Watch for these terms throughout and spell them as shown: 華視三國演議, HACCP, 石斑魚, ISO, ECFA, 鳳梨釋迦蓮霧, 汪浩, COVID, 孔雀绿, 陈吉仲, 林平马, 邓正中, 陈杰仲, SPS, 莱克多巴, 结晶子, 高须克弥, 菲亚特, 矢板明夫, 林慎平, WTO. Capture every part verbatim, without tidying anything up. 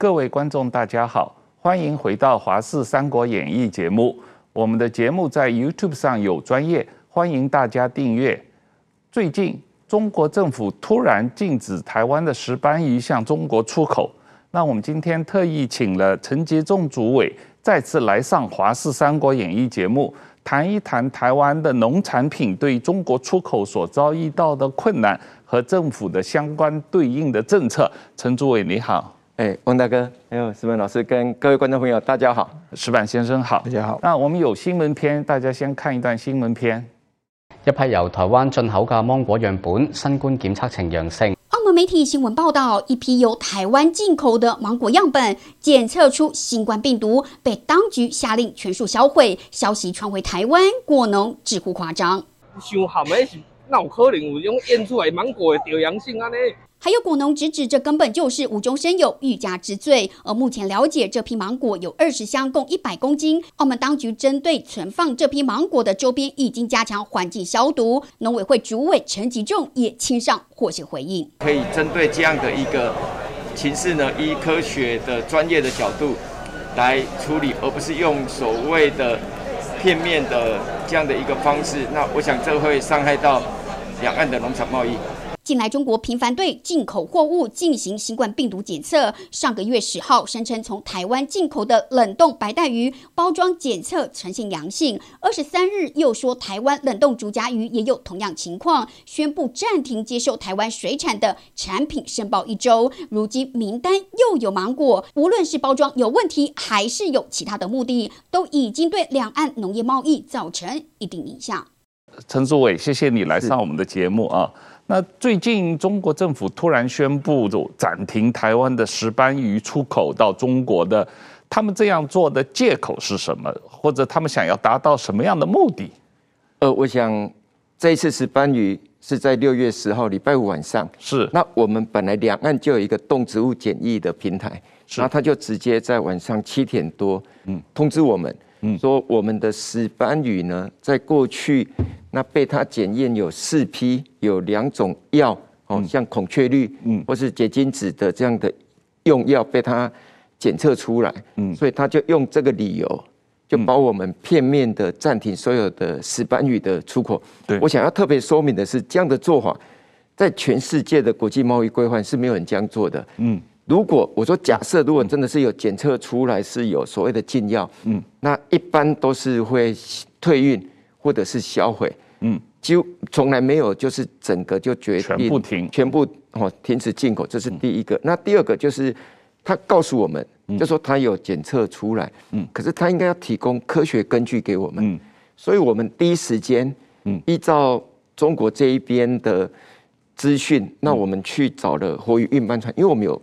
各位观众大家好，欢迎回到华视三国演义节目。我们的节目在 YouTube 上有专页，欢迎大家订阅。最近中国政府突然禁止台湾的石斑鱼向中国出口，那我们今天特意请了陈杰仲主委再次来上华视三国演义节目，谈一谈台湾的农产品对中国出口所遭遇到的困难和政府的相关对应的政策。陈主委你好。哎，翁大哥，还有石板老师，跟各位观众朋友，大家好。石板先生好，大家好。那我们有新闻片，大家先看一段新闻片。一批由台灣進口嘅芒果樣本，新冠檢測呈陽性。澳門媒體新聞報導，一批由台灣進口的芒果樣本檢測出新冠病毒，被當局下令全數銷毀。消息傳回台灣，果農直呼誇張。傷含嘅是哪有可能有種驗出來芒果嘅掉陽性啊？呢？还有果农直指，这根本就是无中生有、欲加之罪。而目前了解，这批芒果有二十箱，共一百公斤。澳门当局针对存放这批芒果的周边，已经加强环境消毒。农委会主委陈吉仲也亲上或是回应，可以针对这样的一个情势呢，以科学的、专业的角度来处理，而不是用所谓的片面的这样的一个方式。那我想，这会伤害到两岸的农产贸易。近来，中国频繁对进口货物进行新冠病毒检测。上个月十号，声称从台湾进口的冷冻白带鱼包装检测呈现阳性；二十三日又说台湾冷冻竹荚鱼也有同样情况，宣布暂停接受台湾水产的产品申报一周。如今名单又有芒果，无论是包装有问题，还是有其他的目的，都已经对两岸农业贸易造成一定影响。陈主委，谢谢你来上我们的节目啊。那最近中国政府突然宣布暂停台湾的石斑鱼出口到中国的，他们这样做的借口是什么？或者他们想要达到什么样的目的？呃，我想这一次石斑鱼是在六月十号礼拜五晚上，是那我们本来两岸就有一个动植物检疫的平台，然后他就直接在晚上七点多，嗯，通知我们，嗯，说我们的石斑鱼呢，在过去。那被他检验有四批，有两种药，哦，像孔雀绿，嗯，或是结晶子的这样的用药被他检测出来，嗯，所以他就用这个理由，就把我们片面的暂停所有的石斑鱼的出口。对，我想要特别说明的是，这样的做法在全世界的国际贸易规范是没有人这样做的。嗯，如果我说假设，如果真的是有检测出来是有所谓的禁药，嗯，那一般都是会退运。或者是销毁，嗯，就从来没有就是整个就决定全部停，全部哦停止进口，这是第一个。那第二个就是他告诉我们，就说他有检测出来，嗯，可是他应该要提供科学根据给我们，嗯，所以我们第一时间，嗯，依照中国这一边的资讯，那我们去找了活鱼运搬船，因为我们有，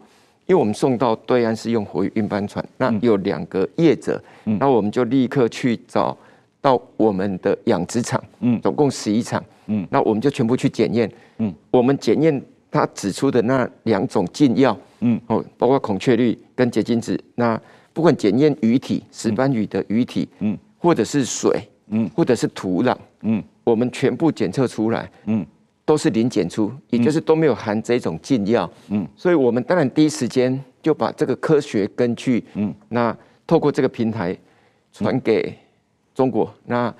因为我们送到对岸是用活鱼运搬船，那有两个业者，那我们就立刻去找。到我们的养殖场，嗯，总共十一场，嗯，那我们就全部去检验，嗯，我们检验他指出的那两种禁药，嗯，哦，包括孔雀绿跟结晶子，那不管检验鱼体，石斑鱼的鱼体，嗯，或者是水，嗯，或者是土壤，嗯，我们全部检测出来，嗯，都是零检出，也就是都没有含这种禁药，嗯，所以我们当然第一时间就把这个科学根据，嗯，那透过这个平台传给。中国那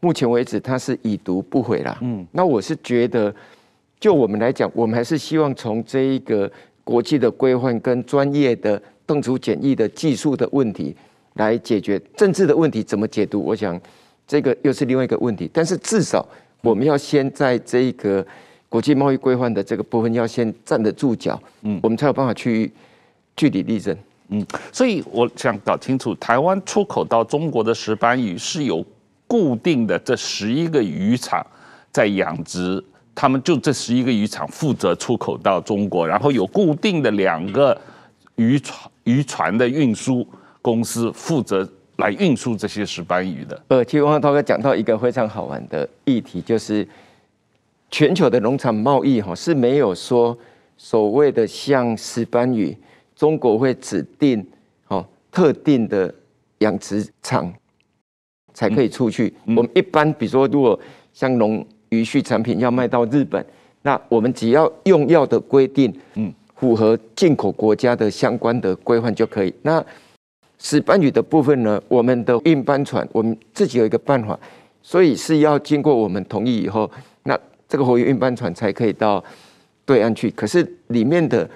目前为止，它是已读不回啦。嗯，那我是觉得，就我们来讲，我们还是希望从这一个国际的规范跟专业的动植物检疫的技术的问题来解决政治的问题，怎么解读？我想这个又是另外一个问题。但是至少我们要先在这一个国际贸易规范的这个部分要先站得住脚，嗯，我们才有办法去据理力争。嗯，所以我想搞清楚，台湾出口到中国的石斑鱼是有固定的这十一个渔场在养殖，他们就这十一个渔场负责出口到中国，然后有固定的两个渔船渔船的运输公司负责来运输这些石斑鱼的。呃，其实汪涛哥讲到一个非常好玩的议题，就是全球的农产贸易哈是没有说所谓的像石斑鱼。中国会指定哦特定的养殖场才可以出去。我们一般比如说，如果像农渔畜产品要卖到日本，那我们只要用药的规定，嗯，符合进口国家的相关的规范就可以。那石斑鱼的部分呢，我们的运搬船我们自己有一个办法，所以是要经过我们同意以后，那这个活鱼运搬船才可以到对岸去。可是里面的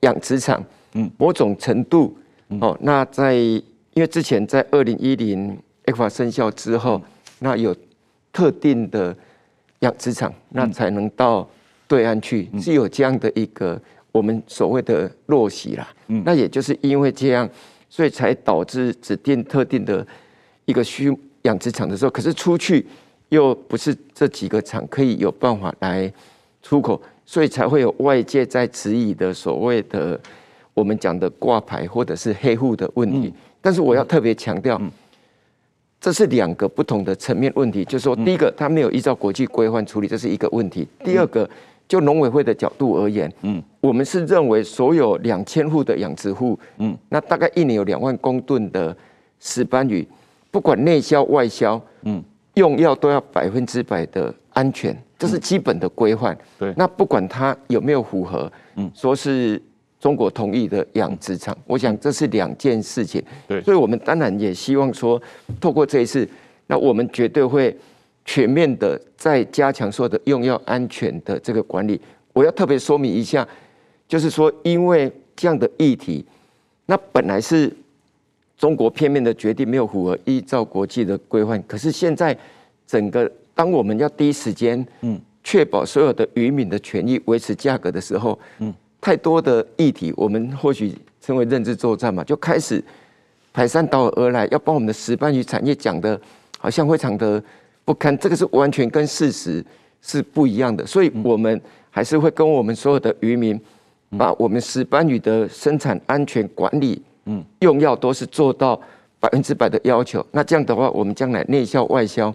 养殖场，嗯，某种程度，哦，那在因为之前在二零一零 E C F A 生效之后，那有特定的养殖场，那才能到对岸去，是有这样的一个。我们所谓的陋习啦，嗯，那也就是因为这样，所以才导致指定特定的一个需养殖场的时候，可是出去又不是这几个厂可以有办法来出口，所以才会有外界在质疑的所谓的我们讲的挂牌或者是黑户的问题。嗯，但是我要特别强调，嗯，这是两个不同的层面问题，就是说，第一个，它没有依照国际规范处理，这是一个问题；第二个。就农委会的角度而言，嗯，我们是认为所有两千户的养殖户，嗯，那大概一年有两万公吨的石斑鱼，不管内销外销，嗯，用药都要百分之百的安全，这是基本的规范。对，嗯，那不管它有没有符合，嗯，说是中国同意的养殖场，嗯，我想这是两件事情。对，所以我们当然也希望说，透过这一次，那我们绝对会。全面的在加强所有的用药安全的这个管理，我要特别说明一下，就是说，因为这样的议题，那本来是中国片面的决定，没有符合依照国际的规范。可是现在，整个当我们要第一时间，嗯，确保所有的渔民的权益，维持价格的时候，嗯，太多的议题，我们或许称为认知作战嘛，就开始排山倒海而来，要把我们的石斑鱼产业讲的，好像非常的。不堪，这个是完全跟事实是不一样的，所以我们还是会跟我们所有的渔民，把我们石斑鱼的生产安全管理、嗯、用药都是做到百分之百的要求。那这样的话，我们将来内销外销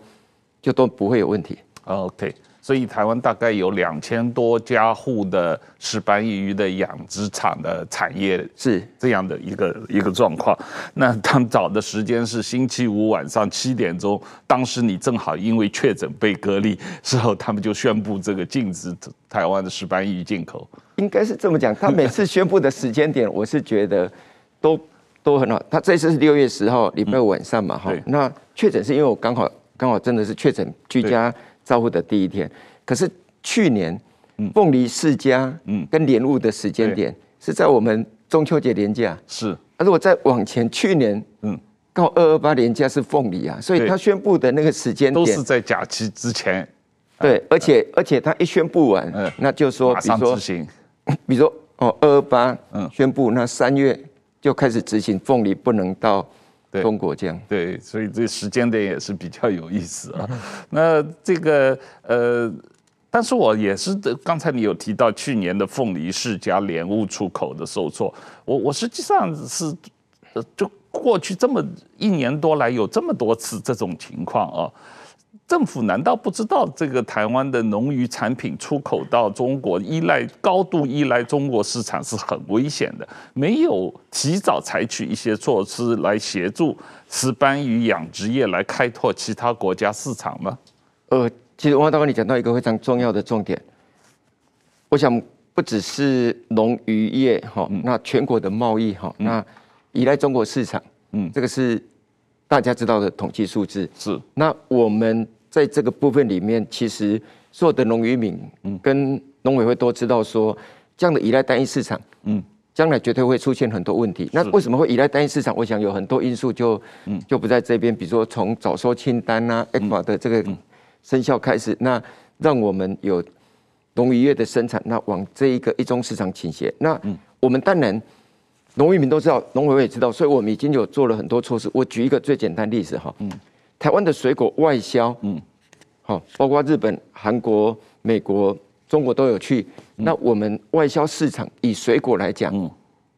就都不会有问题。OK， 所以台湾大概有两千多家户的石斑鱼的养殖场的产业是这样的一个一个状况。那当早的时间是星期五晚上七点钟，当时你正好因为确诊被隔离之后，他们就宣布这个禁止台湾的石斑鱼进口。应该是这么讲，他每次宣布的时间点，我是觉得都都很好。他这次是六月十号礼拜五晚上嘛，哈、嗯。那确诊是因为我刚好刚好真的是确诊居家。照顾的第一天，可是去年凤梨世家跟莲雾的时间点是在我们中秋节连假，是。但是我再往前，去年嗯，刚好二二八连假是凤梨啊，所以他宣布的那个时间点都是在假期之前。对，而且而且他一宣布完，那就说，比如说，比如说哦，二二八宣布，那三月就开始执行凤梨不能到。中国这样对，所以这时间点也是比较有意思啊。那这个呃，但是我也是刚才你有提到去年的凤梨世家莲雾出口的受挫，我我实际上是就过去这么一年多来有这么多次这种情况啊。政府难道不知道这个台湾的农渔产品出口到中国，依赖高度依赖中国市场是很危险的？没有提早采取一些措施来协助石斑鱼养殖业来开拓其他国家市场吗？呃，其实王大哥你讲到一个非常重要的重点，我想不只是农渔业哈、哦嗯，那全国的贸易哈、哦嗯，那依赖中国市场，嗯，这个是。大家知道的统计数字是，那我们在这个部分里面，其实所有的农渔民跟农委会都知道说，这样的依赖单一市场，嗯，将来绝对会出现很多问题。那为什么会依赖单一市场？我想有很多因素就，嗯、就不在这边，比如说从早收清单啊 E C F A 的这个生效开始，那让我们有农渔业的生产，那往这一个一中市场倾斜。那我们当然。农渔民都知道，农委会也知道，所以我们已经有做了很多措施。我举一个最简单的例子哈，嗯，台湾的水果外销，嗯，好，包括日本、韩国、美国、中国都有去。嗯、那我们外销市场以水果来讲，嗯，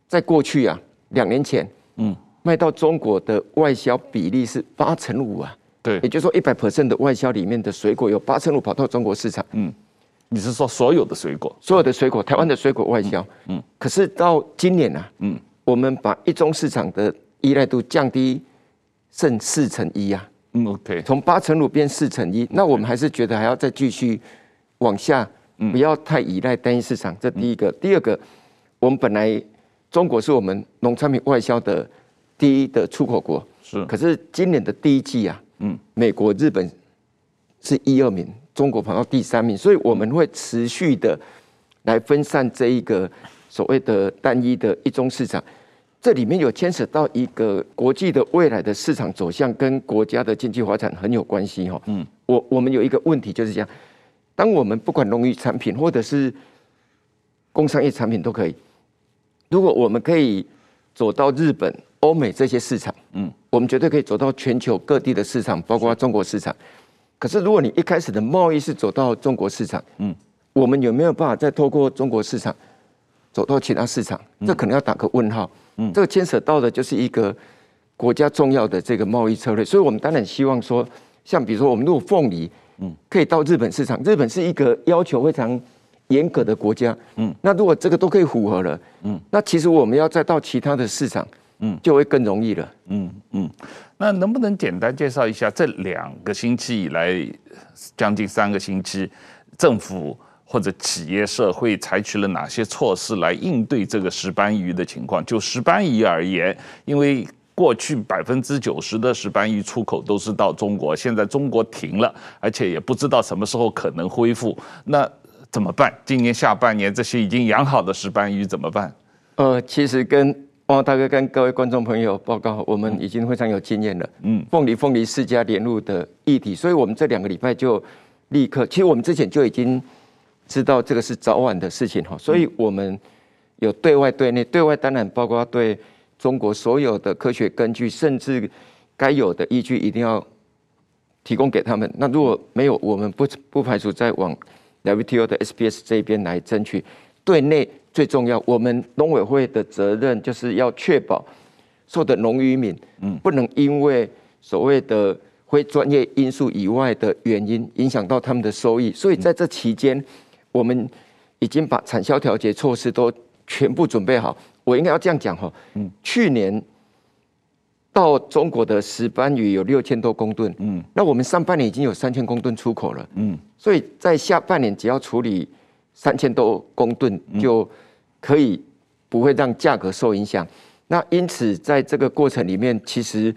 在过去啊，两年前，嗯，卖到中国的外销比例是八成五啊，对，也就是说一百 percent 的外销里面的水果有八成五跑到中国市场，嗯。你是说所有的水果？所有的水果，台湾的水果外销、嗯。嗯。可是到今年啊，嗯，我们把一中市场的依赖度降低，剩四成一啊。嗯 ，OK。从八成五变四成一，那我们还是觉得还要再继续往下，嗯、不要太依赖单一市场。这第一个，嗯、第二个，我们本来中国是我们农产品外销的第一的出口国，是。可是今年的第一季啊，嗯，美国、日本是一二名，中国跑到第三名，所以我们会持续的来分散这一个所谓的单一的一中市场。这里面有牵扯到一个国际的未来的市场走向，跟国家的经济发展很有关系哈。嗯，我我们有一个问题就是这样，当我们不管农渔产品或者是工商业产品都可以，如果我们可以走到日本、欧美这些市场，嗯，我们绝对可以走到全球各地的市场，包括中国市场。可是如果你一开始的贸易是走到中国市场，嗯，我们有没有办法再透过中国市场走到其他市场？这可能要打个问号。嗯，这个牵扯到的就是一个国家重要的这个贸易策略，所以我们当然希望说，像比如说我们如果凤梨，嗯，可以到日本市场，日本是一个要求非常严格的国家，嗯，那如果这个都可以符合了，嗯，那其实我们要再到其他的市场，嗯，就会更容易了，嗯嗯。那能不能简单介绍一下这两个星期以来，将近三个星期，政府或者企业社会采取了哪些措施来应对这个石斑鱼的情况？就石斑鱼而言，因为过去百分之九十的石斑鱼出口都是到中国，现在中国停了，而且也不知道什么时候可能恢复，那怎么办？今年下半年这些已经养好的石斑鱼怎么办？呃，其实跟汪大哥跟各位观众朋友报告，我们已经非常有经验了。嗯，凤梨凤梨世家连入的议题，所以我们这两个礼拜就立刻，其实我们之前就已经知道这个是早晚的事情，所以我们有对外对内，对外当然包括对中国所有的科学根据，甚至该有的依据一定要提供给他们。那如果没有，我们 不, 不排除再往 W T O 的 S P S 这边来争取。对内最重要，我们农委会的责任就是要确保所有的农渔民不能因为所谓的非专业因素以外的原因影响到他们的收益，所以在这期间，我们已经把产销调节措施都全部准备好。我应该要这样讲哈，嗯，去年到中国的石斑鱼有六千多公吨，嗯，那我们上半年已经有三千公吨出口了，嗯，所以在下半年只要处理三千多公吨就可以不会让价格受影响。那因此在这个过程里面，其实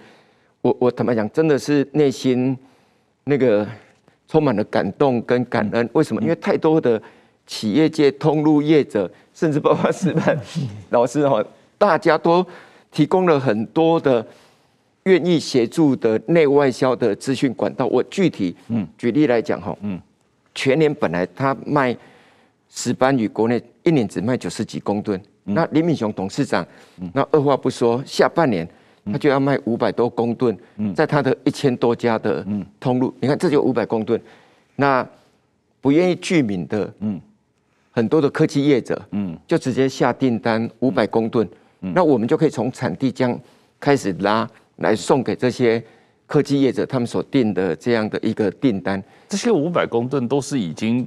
我我坦白讲，真的是内心那个充满了感动跟感恩，为什么？因为太多的企业界、通路业者，甚至包括石斑老师哈，大家都提供了很多的愿意协助的内外销的资讯管道。我具体举例来讲哈，嗯，全年本来他卖石斑鱼国内一年只卖九十几公吨，那林敏雄董事长那二话不说，下半年他就要卖五百多公吨，在他的一千多家的通路，你看这就五百公吨。那不愿意具名的，很多的科技业者，就直接下订单五百公吨。那我们就可以从产地将开始拉来送给这些科技业者他们所订的这样的一个订单。这些五百公吨都是已经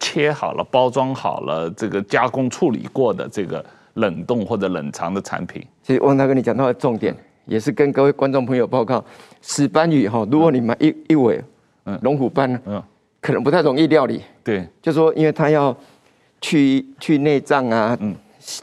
切好了、包装好了、这个加工处理过的这个冷冻或者冷藏的产品。其实汪大哥你讲到的重点，也是跟各位观众朋友报告，石斑鱼哈，如果你买一一尾龙虎斑，嗯，可能不太容易料理。对，就说因为它要去去内脏啊，嗯，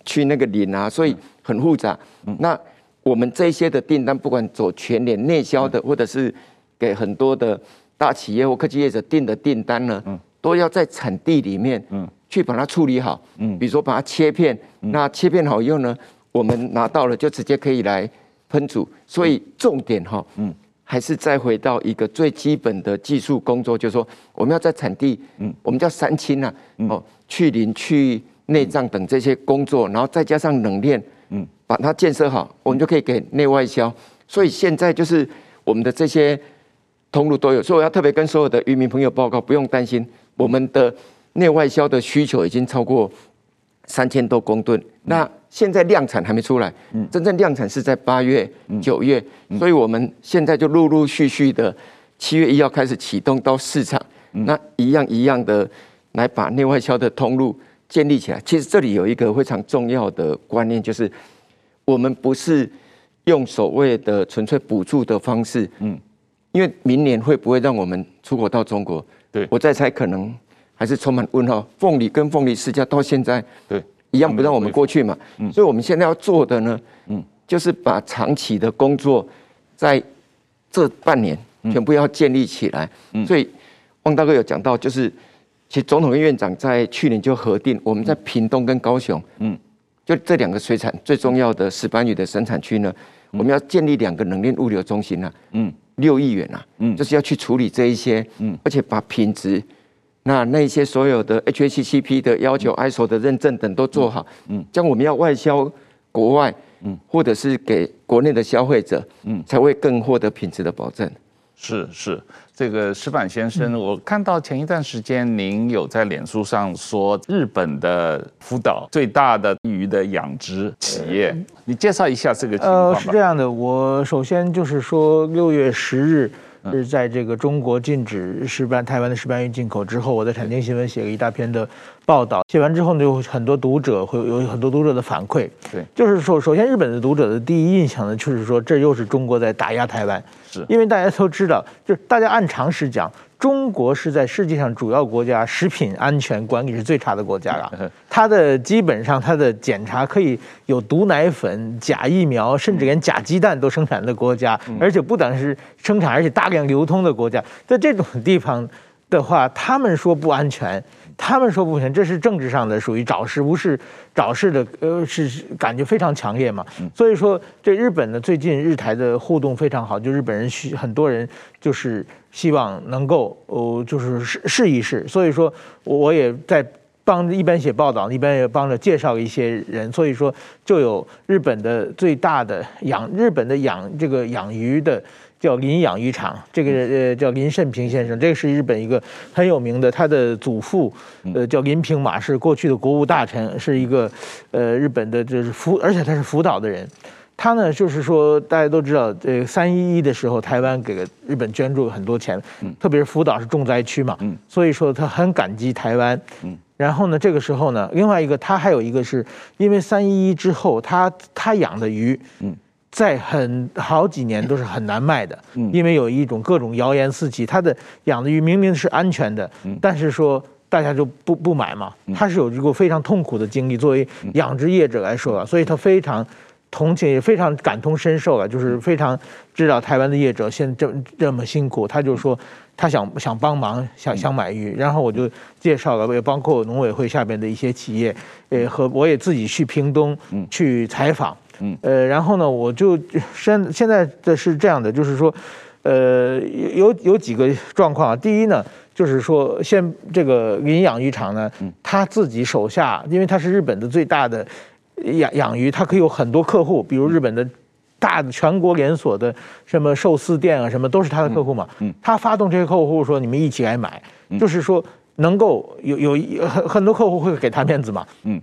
去那个鳞啊，所以很复杂。嗯，那我们这些的订单，不管走全年内销的，嗯，或者是给很多的大企业或科技业者订的订单呢，嗯，都要在产地里面，嗯，去把它处理好。嗯，比如说把它切片，嗯，那切片好以后呢，我们拿到了就直接可以来烹煮，所以重点哈，嗯，还是再回到一个最基本的技术工作，就是说我们要在产地，嗯，我们叫三清啊，哦，去鳞、去内脏等这些工作，然后再加上冷链，嗯，把它建设好，我们就可以给内外销。所以现在就是我们的这些通路都有，所以我要特别跟所有的渔民朋友报告，不用担心，我们的内外销的需求已经超过三千多公吨，那现在量产还没出来，嗯，真正量产是在八月、九月，嗯，所以我们现在就陆陆续续的七月一号开始启动到市场，嗯，那一样一样的来把内外销的通路建立起来。其实这里有一个非常重要的观念，就是我们不是用所谓的纯粹补助的方式，嗯，因为明年会不会让我们出口到中国？对，我在猜可能还是充满问号。凤梨跟凤梨世家到现在，对，一样不让我们过去嘛。嗯、所以我们现在要做的呢，嗯、就是把长期的工作在这半年全部要建立起来。嗯、所以汪大哥有讲到，就是其实总统跟院长在去年就核定，我们在屏东跟高雄，嗯，就这两个水产最重要的石斑鱼的生产区呢，我们要建立两个冷链物流中心啊，嗯，六亿元啊，嗯，就是要去处理这一些，嗯，而且把品质。 那那一些所有的 H A C C P 的要求、I S O 的认证等都做好，嗯，这样我们要外销国外，嗯，或者是给国内的消费者，嗯，才会更获得品质的保证。是是，这个矢板先生，嗯、我看到前一段时间您有在脸书上说日本的福岛最大的鱼的养殖企业，嗯、你介绍一下这个情况吧。呃，是这样的，我首先就是说六月十日。 是在这个中国禁止石斑台湾的石斑鱼进口之后，我在产经新闻写了一大篇的报道。写完之后呢，有很多读者会有很多读者的反馈。对，就是说，首先日本的读者的第一印象呢，就是说这又是中国在打压台湾。是，因为大家都知道，就是大家按常识讲，中国是在世界上主要国家食品安全管理是最差的国家啊。它的基本上它的检查可以有毒奶粉、假疫苗，甚至连假鸡蛋都生产的国家，嗯、而且不但是生产，而且大量。 流通的国家，在这种地方的话，他们说不安全，他们说不安全，这是政治上的属于找事不是找事的，呃，是感觉非常强烈嘛。所以说，这日本呢，最近日台的互动非常好，就日本人需很多人就是希望能够，呃，就是试试一试。所以说，我也在。 帮一边写报道，一边也帮着介绍一些人，所以说就有日本的最大的养日本的养这个养鱼的叫林养鱼场，这个呃叫林慎平先生，这个是日本一个很有名的，他的祖父呃叫林平马是过去的国务大臣，是一个呃日本的就是福，而且他是福岛的人。 他呢，就是说，大家都知道，呃，三一一的时候，台湾给日本捐助很多钱，嗯、特别是福岛是重灾区嘛，嗯、所以说他很感激台湾。嗯、然后呢，这个时候呢，另外一个他还有一个是因为三一一之后，他他养的鱼，嗯、在很好几年都是很难卖的，嗯、因为有一种各种谣言四起，他的养的鱼明明是安全的，嗯、但是说。 大家就不不买嘛，他是有一个非常痛苦的经历。作为养殖业者来说啊，所以他非常同情，也非常感同身受啊，就是非常知道台湾的业者现在这这么辛苦。他就说他想想帮忙，想想买鱼。然后我就介绍了，也包括农委会下边的一些企业，呃，和我也自己去屏东去采访，呃，然后呢，我就现现在的是这样的，就是说，呃，有有几个状况啊。第一呢。 就是说，先这个林养鱼场呢，他自己手下，因为他是日本的最大的养养鱼，他可以有很多客户，比如日本的大的全国连锁的什么寿司店啊，什么都是他的客户嘛。他发动这些客户说：“你们一起来买。”就是说，能够有有很很多客户会给他面子嘛。嗯，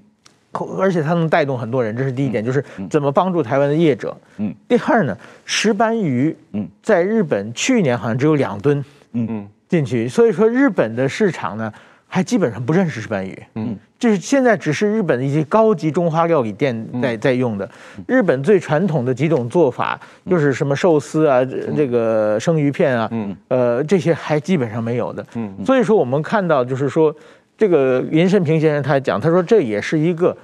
而且他能带动很多人，这是第一点，就是怎么帮助台湾的业者。嗯，第二呢，石斑鱼，嗯，在日本去年好像只有两吨。嗯嗯。 进去，所以说日本的市场呢，还基本上不认识石斑鱼，嗯，就是现在只是日本的一些高级中华料理店在在用的。日本最传统的几种做法，就是什么寿司啊，这个生鱼片啊，呃，这些还基本上没有的。所以说我们看到，就是说这个林慎平先生他讲，他说这也是一个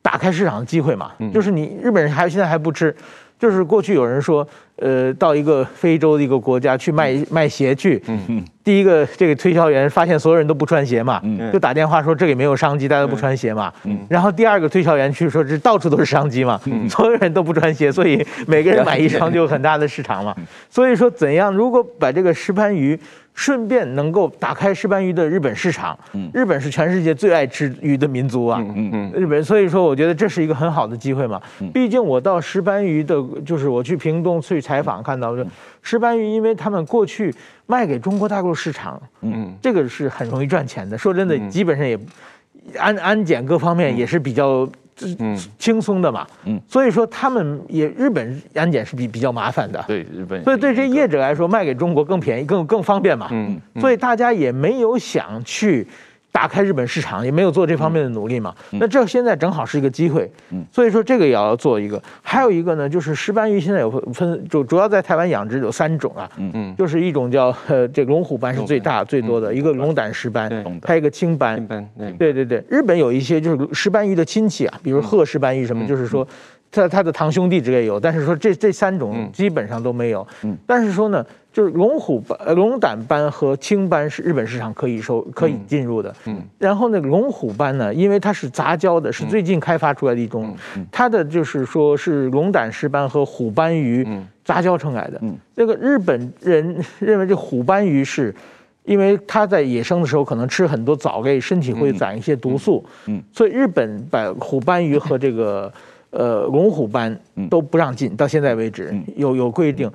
打开市场的机会嘛，就是你日本人还现在还不吃。 就是过去有人说，呃，到一个非洲的一个国家去卖卖鞋去，嗯、第一个这个推销员发现所有人都不穿鞋嘛，嗯、就打电话说这里没有商机，大家都不穿鞋嘛。嗯、然后第二个推销员去说这到处都是商机嘛，嗯、所有人都不穿鞋，所以每个人买一双就有很大的市场嘛。嗯、所以说怎样，如果把这个石斑鱼顺便能够打开石斑鱼的日本市场，嗯、日本是全世界最爱吃鱼的民族啊，嗯嗯嗯、日本，所以说我觉得这是一个很好的机会嘛。毕竟我到石斑鱼的。 就是我去屏东去采访，看到说石斑鱼，因为他们过去卖给中国大陆市场，嗯，这个是很容易赚钱的。说真的，基本上也安安检各方面也是比较轻松的嘛，嗯，所以说他们也日本安检是比比较麻烦的，对日本，所以对这业者来说，卖给中国更便宜，更更方便嘛，嗯，所以大家也没有想去。打开日本市场，也没有做这方面的努力嘛。嗯、那这现在正好是一个机会，嗯、所以说这个也要做一个。还有一个呢，就是石斑鱼现在有分，就主要在台湾养殖有三种啊，嗯嗯，就是一种叫呃这龙虎斑是最大最多的，嗯、一个龙胆石斑，嗯、还有一个青斑，青斑，对对对。日本有一些就是石斑鱼的亲戚啊，比如褐石斑鱼什么，嗯、就是说。他他的堂兄弟之类有，但是说这这三种基本上都没有。嗯，但是说呢，就是龙虎斑、龙胆斑和青斑是日本市场可以收、可以进入的。嗯，嗯然后那个龙虎斑呢，因为它是杂交的，是最近开发出来的一种，嗯、它的就是说是龙胆石斑和虎斑鱼杂交成来的。嗯，那个日本人认为这虎斑鱼是。因为它在野生的时候可能吃很多藻类，身体会攒一些毒素，嗯，嗯嗯所以日本把虎斑鱼和这个呃龙虎斑都不让进，到现在为止有有规定。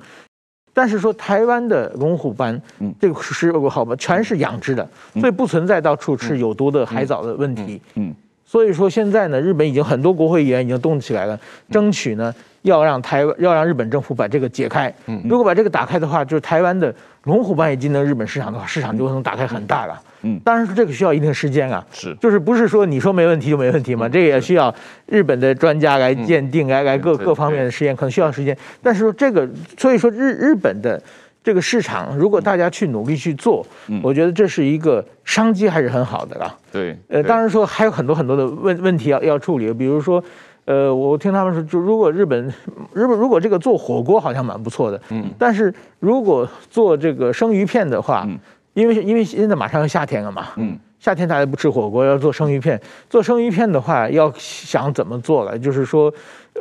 但是说台湾的龙虎斑，嗯，这个是好吧，全是养殖的，所以不存在到处吃有毒的海藻的问题，嗯。嗯嗯所以说现在呢，日本已经很多国会议员已经动起来了，争取呢要让台湾要让日本政府把这个解开。如果把这个打开的话，就是台湾的龙虎斑也进到日本市场的话，市场就能打开很大了。嗯，当然说这个需要一定时间啊，是，就是不是说你说没问题就没问题嘛？这个也需要日本的专家来鉴定，来来各各方面的实验，可能需要时间。但是说这个，所以说日日本的。这个市场，如果大家去努力去做，嗯、我觉得这是一个商机，还是很好的啦。对，呃，当然说还有很多很多的问问题要要处理，比如说，呃，我听他们说，就如果日本，日本如果这个做火锅好像蛮不错的，嗯，但是如果做这个生鱼片的话，嗯、因为因为现在马上要夏天了嘛，嗯，夏天大家不吃火锅，要做生鱼片，做生鱼片的话要想怎么做了，就是说。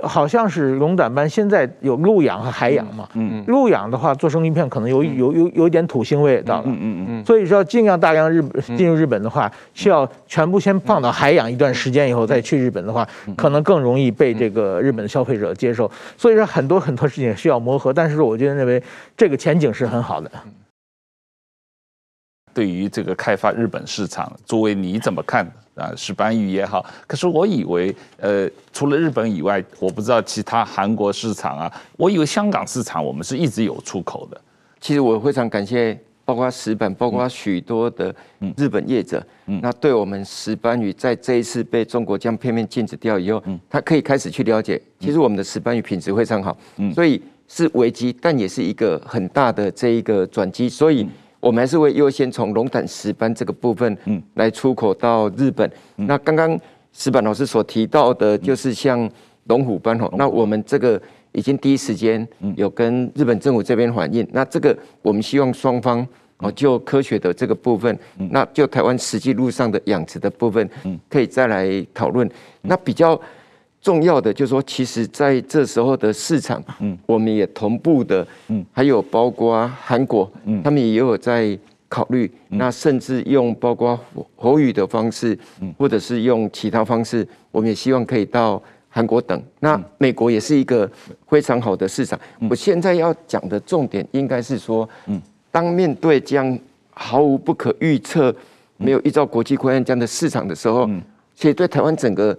好像是龙胆斑，现在有陆养和海养嘛。嗯，陆养的话做生鱼片可能有有有有点土腥味道了。嗯嗯嗯。所以说尽量大量日进入日本的话，需要全部先放到海养一段时间以后再去日本的话，可能更容易被这个日本消费者接受。所以说很多很多事情需要磨合，但是我觉得认为这个前景是很好的。对于这个开发日本市场，诸位你怎么看？啊，石斑鱼也好，可是我以为，呃，除了日本以外，我不知道其他韩国市场啊，我以为香港市场我们是一直有出口的。其实我非常感谢，包括石板，包括许多的日本业者，嗯嗯、那对我们石斑鱼在这一次被中国这样片面禁止掉以后，嗯、他可以开始去了解，其实我们的石斑鱼品质非常好，嗯、所以是危机，但也是一个很大的这一个转机，所以。我们还是会优先从龙胆石斑这个部分来出口到日本。嗯、那刚刚石板老师所提到的，就是像龙虎斑，嗯、那我们这个已经第一时间有跟日本政府这边反映。嗯、那这个我们希望双方哦，就科学的这个部分，嗯、那就台湾实际路上的养殖的部分，可以再来讨论。嗯、那比较重要的就是说，其实在这时候的市场，嗯、我们也同步的，嗯、还有包括韩国，嗯、他们也有在考虑，嗯、那甚至用包括火语的方式，嗯、或者是用其他方式，我们也希望可以到韩国等。那美国也是一个非常好的市场。嗯、我现在要讲的重点应该是说，嗯、当面对这样毫无不可预测、没有依照国际规范这样的市场的时候，嗯、其实对台湾整个。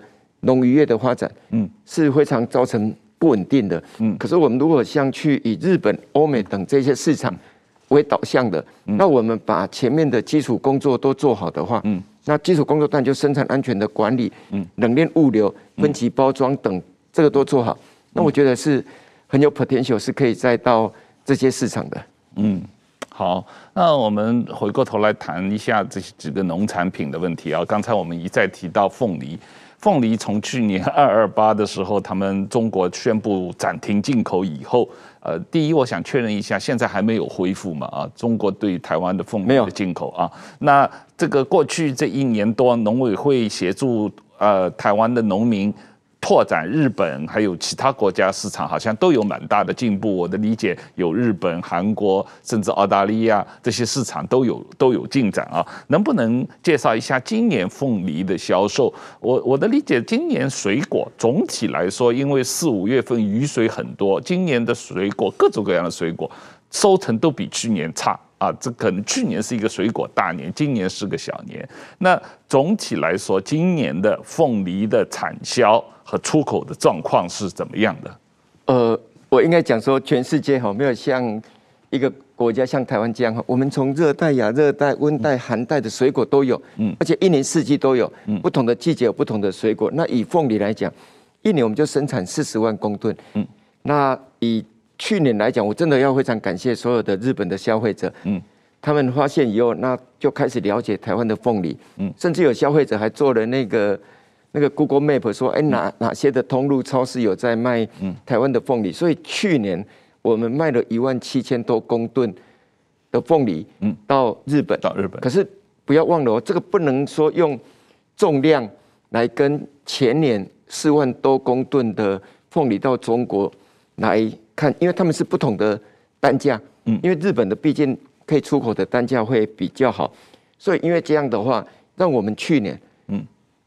农渔业的发展，嗯，是非常造成不稳定的，嗯。可是我们如果像去以日本、欧美等这些市场为导向的，嗯、那我们把前面的基础工作都做好的话，嗯，那基础工作当然就生产安全的管理，嗯，冷链物流、分级包装等，这个都做好，嗯、那我觉得是很有 potential， 是可以再到这些市场的，嗯。好，那我们回过头来谈一下这几个农产品的问题啊。刚才我们一再提到凤梨。凤梨从去年二二八的时候，他们中国宣布暂停进口以后，呃，第一，我想确认一下，现在还没有恢复嘛？啊，中国对台湾的凤梨的进口啊，那这个过去这一年多，农委会协助呃台湾的农民拓展日本还有其他国家市场，好像都有蛮大的进步。我的理解有日本、韩国，甚至澳大利亚这些市场都有都有进展啊。能不能介绍一下今年凤梨的销售？我我的理解，今年水果总体来说，因为四五月份雨水很多，今年的水果各种各样的水果收成都比去年差。啊，这可能去年是一个水果大年，今年是个小年。那总体来说，今年的凤梨的产销和出口的状况是怎么样的？呃，我应该讲说，全世界哈没有像一个国家像台湾这样，我们从热带、亚热带、温带、寒带的水果都有，嗯，而且一年四季都有，嗯，不同的季节有不同的水果。那以凤梨来讲，一年我们就生产四十万公吨，嗯，那以去年来讲，我真的要非常感谢所有的日本的消费者，嗯，他们发现以后，那就开始了解台湾的凤梨，嗯，甚至有消费者还做了那个。 那个 Google Map 说，哎、欸，哪哪些的通路超市有在卖台湾的凤梨？所以去年我们卖了一万七千多公吨的凤梨，嗯，到日本，到日本。可是不要忘了哦，这个不能说用重量来跟前年四万多公吨的凤梨到中国来看，因为他们是不同的单价，嗯，因为日本的毕竟可以出口的单价会比较好，所以因为这样的话，让我们去年。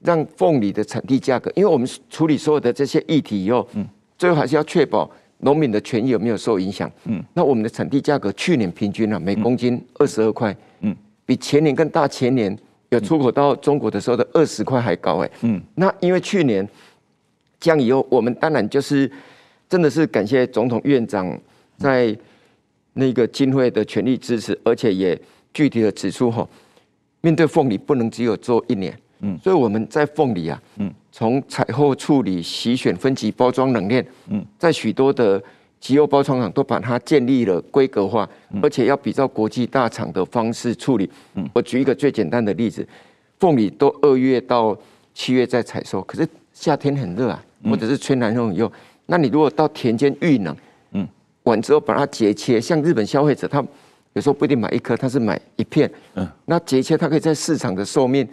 让凤梨的产地价格，因为我们处理所有的这些议题以后，嗯，最后还是要确保农民的权益有没有受影响，嗯，那我们的产地价格去年平均啊每公斤二十二块，嗯，比前年跟大前年有出口到中国的时候的二十块还高哎，嗯，那因为去年这样以后，我们当然就是真的是感谢总统院长在那个经费的全力支持，而且也具体的指出吼，面对凤梨不能只有做一年。 嗯、所以我们在凤梨啊，嗯，从采后处理、洗选、分级、包装、冷链，嗯，在许多的集欧包装厂都把它建立了规格化，嗯、而且要比照国际大厂的方式处理。嗯、我举一个最简单的例子，凤梨都二月到七月在采收，可是夏天很热啊，或者是吹南风以后，嗯、那你如果到田间遇冷，嗯，完之后把它截切，像日本消费者他有时候不一定买一颗，他是买一片，嗯，那截切它可以在市场的寿命。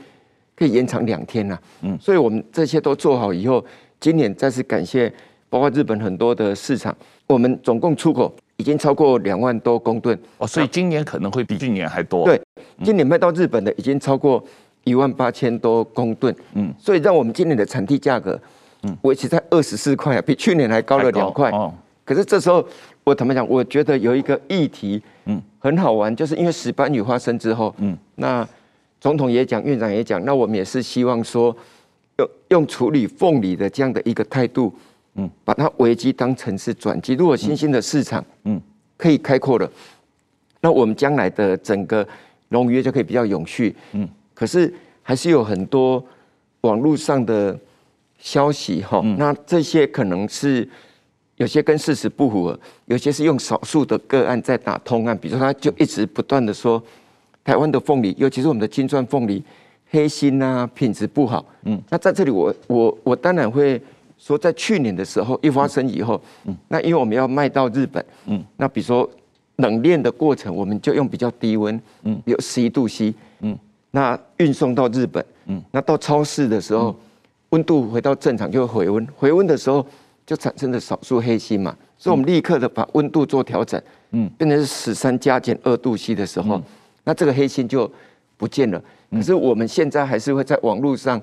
可以延长两天呐、啊，嗯，所以我们这些都做好以后，今年再次感谢包括日本很多的市场，我们总共出口已经超过两万多公吨哦，所以今年可能会比去年还多。对，今年卖到日本的已经超过一万八千多公吨，嗯，所以让我们今年的产地价格，嗯，维持在二十四块啊，比去年还高了两块。哦，可是这时候我坦白讲，我觉得有一个议题，嗯，很好玩，就是因为石斑鱼发生之后，嗯，那。 总统也讲，院长也讲，那我们也是希望说，用用处理凤梨的这样的一个态度，嗯，把它危机当成是转机。如果新兴的市场，嗯，可以开阔了，那我们将来的整个农业就可以比较永续，嗯。可是还是有很多网络上的消息哈，嗯、那这些可能是有些跟事实不符合，有些是用少数的个案在打通案，比如说他就一直不断的说。 台湾的凤梨，尤其是我们的金钻凤梨，黑心啊，品质不好。嗯，那在这里我，我我我当然会说，在去年的时候一发生以后，嗯，那因为我们要卖到日本，嗯，那比如说冷链的过程，我们就用比较低温，嗯，有十一度 C， 嗯，那运送到日本，嗯，那到超市的时候，温、嗯、度回到正常就回温，回温的时候就产生了少数黑心嘛，所以我们立刻的把温度做调整，嗯，变成是十三加减二度 C 的时候。嗯 那这个黑心就不见了，可是我们现在还是会在网络上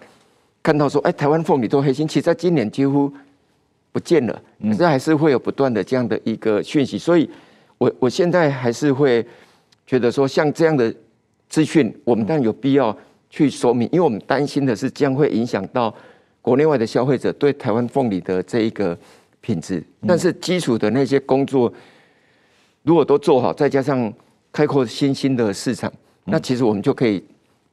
看到说，哎，台湾凤梨都黑心，其实在今年几乎不见了，可是还是会有不断的这样的一个讯息，所以我我现在还是会觉得说，像这样的资讯，我们当然有必要去说明，因为我们担心的是这样会影响到国内外的消费者对台湾凤梨的这一个品质，但是基础的那些工作如果都做好，再加上。 开阔新兴的市场，那其实我们就可以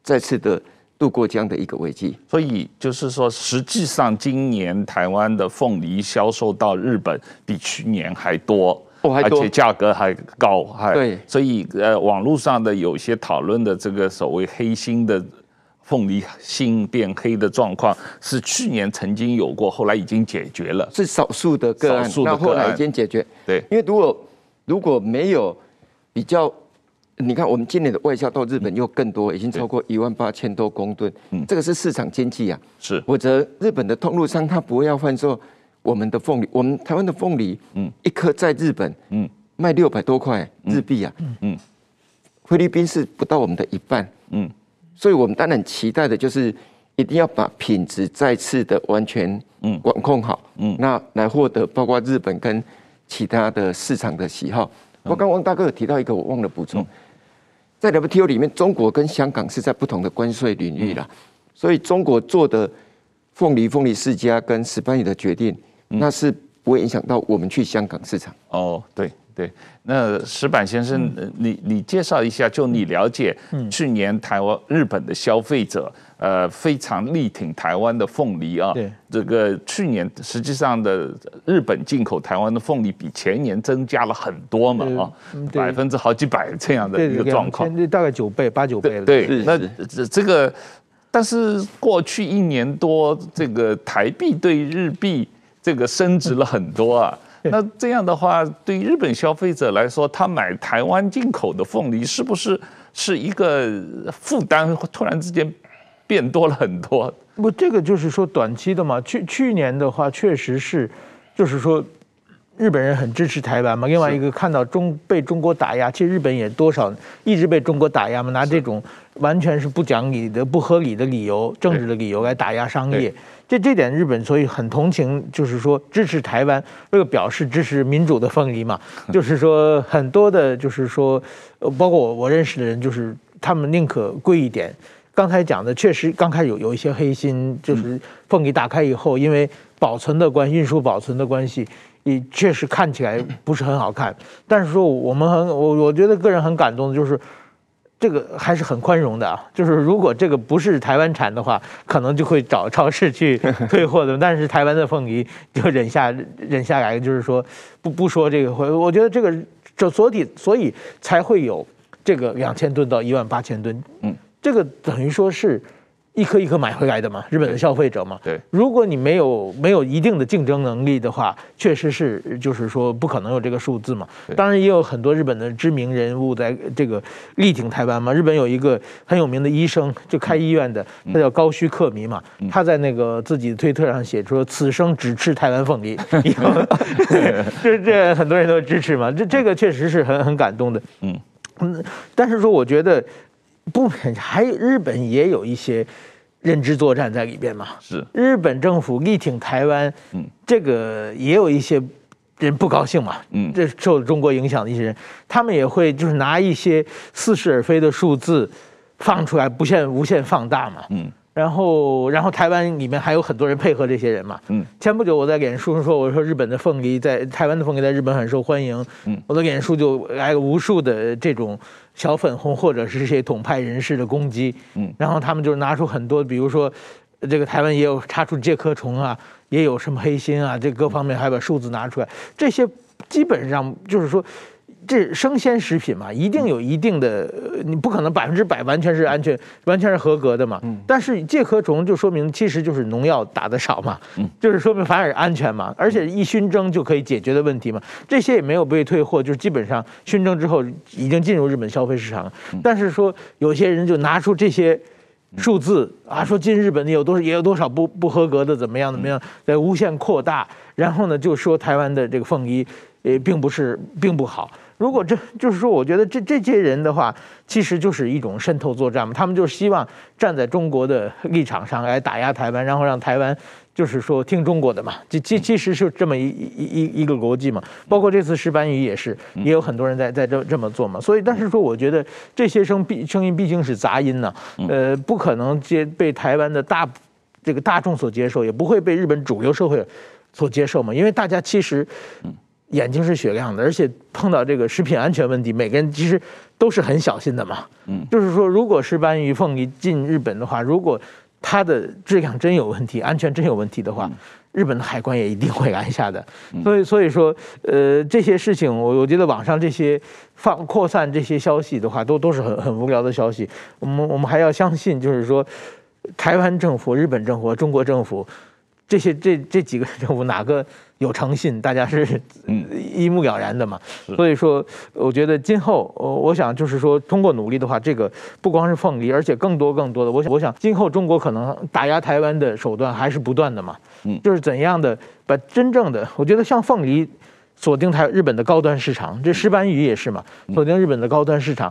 再次的度过这样的一个危机。所以就是说，实际上今年台湾的凤梨销售到日本比去年还多，哦、还多而且价格还高。还对，所以呃，网络上的有些讨论的这个所谓黑心的凤梨心变黑的状况，是去年曾经有过，后来已经解决了，是少数的个案，那后来已经解决。对，因为如果如果没有比较。 你看，我们今年的外销到日本又更多，已经超过一万八千多公吨。嗯，这个是市场经济啊。是。或者日本的通路商他不要贩售我们的凤梨，我们台湾的凤梨，嗯，一颗在日本，嗯，卖六百多块日币啊。嗯。嗯。菲律宾是不到我们的一半。嗯。所以我们当然期待的就是一定要把品质再次的完全嗯管控好。嗯。那来获得包括日本跟其他的市场的喜好。我刚王大哥有提到一个，我忘了补充。 在 W T O 里面，中国跟香港是在不同的关税领域啦，嗯、所以中国做的凤梨、凤梨世家跟石斑鱼的决定，嗯、那是不会影响到我们去香港市场。哦，对对，那矢板先生，嗯、你你介绍一下，就你了解，嗯、去年台湾日本的消费者，呃，非常力挺台湾的凤梨啊。对，这个去年实际上的日本进口台湾的凤梨比前年增加了很多嘛啊，百分之好几百这样的一个状况，大概九倍八九倍了。对，对那这这个，但是过去一年多，这个台币对日币这个升值了很多啊。嗯那这样的话，对日本消费者来说，他买台湾进口的凤梨是不是是一个负担？突然之间变多了很多。不，这个就是说短期的嘛。去去年的话，确实是，就是说日本人很支持台湾嘛。另外一个，看到中被中国打压，其实日本也多少一直被中国打压嘛，拿这种完全是不讲理的、不合理的理由、政治的理由来打压商业。这这点日本所以很同情，就是说支持台湾，这个表示支持民主的凤梨嘛，就是说很多的，就是说，包括我我认识的人，就是他们宁可贵一点。刚才讲的确实刚开始有有一些黑心，就是凤梨打开以后，因为保存的关系、运输保存的关系，也确实看起来不是很好看。但是说我们很我我觉得个人很感动的就是。这个还是很宽容的啊，就是如果这个不是台湾产的话，可能就会找超市去退货的。但是台湾的凤梨就忍下忍下来，就是说不不说这个，我觉得这个这所以所以才会有这个两千吨到一万八千吨，嗯，这个等于说是一颗一颗买回来的嘛，日本的消费者嘛。对，如果你没有没有一定的竞争能力的话，确实是就是说不可能有这个数字嘛。当然也有很多日本的知名人物在这个力挺台湾嘛。日本有一个很有名的医生，就开医院的，他叫高须克弥嘛。他在那个自己的推特上写出此生只吃台湾凤梨，这这很多人都支持嘛。这这个确实是很很感动的。嗯嗯，但是说我觉得。不，还日本也有一些认知作战在里边嘛。是，日本政府力挺台湾，嗯，这个也有一些人不高兴嘛，嗯，这受中国影响的一些人，他们也会就是拿一些似是而非的数字放出来，不限无限放大嘛，嗯，然后然后台湾里面还有很多人配合这些人嘛，嗯，前不久我在脸书说，我说日本的凤梨在台湾的凤梨在日本很受欢迎，嗯，我的脸书就来了无数的这种。小粉红或者是这些统派人士的攻击，嗯，然后他们就拿出很多，比如说，这个台湾也有查出介壳虫啊，也有什么黑心啊，这各方面还把数字拿出来，这些基本上就是说，这生鲜食品嘛，一定有一定的，你不可能百分之百完全是安全，完全是合格的嘛，嗯，但是介壳虫就说明其实就是农药打得少嘛，嗯，就是说明反而安全嘛，而且一熏蒸就可以解决的问题嘛，这些也没有被退货，就是基本上熏蒸之后已经进入日本消费市场了，但是说有些人就拿出这些数字啊，说进日本的有多少也有多少不不合格的怎么样怎么样，在无限扩大，然后呢就说台湾的这个凤梨也并不是并不好。如果这就是说，我觉得这这些人的话，其实就是一种渗透作战嘛。他们就是希望站在中国的立场上来打压台湾，然后让台湾就是说听中国的嘛。这这其实是这么一一一一个逻辑嘛。包括这次石斑鱼也是，也有很多人在在这这么做嘛。所以，但是说，我觉得这些声毕声音毕竟是杂音呢、啊，呃，不可能接被台湾的大这个大众所接受，也不会被日本主流社会所接受嘛。因为大家其实。眼睛是雪亮的，而且碰到这个食品安全问题，每个人其实都是很小心的嘛。嗯，就是说，如果石斑鱼、凤梨进日本的话，如果它的质量真有问题、安全真有问题的话，嗯、日本的海关也一定会拦下的。所以，所以说，呃，这些事情，我我觉得网上这些放扩散这些消息的话，都都是很很无聊的消息。我们我们还要相信，就是说，台湾政府、日本政府、中国政府。这些这这几个政府哪个有诚信，大家是一目了然的嘛。嗯、所以说，我觉得今后，我想就是说，通过努力的话，这个不光是凤梨，而且更多更多的，我想，我想今后中国可能打压台湾的手段还是不断的嘛。嗯，就是怎样的把真正的，我觉得像凤梨锁定台日本的高端市场，这石斑鱼也是嘛，锁定日本的高端市场。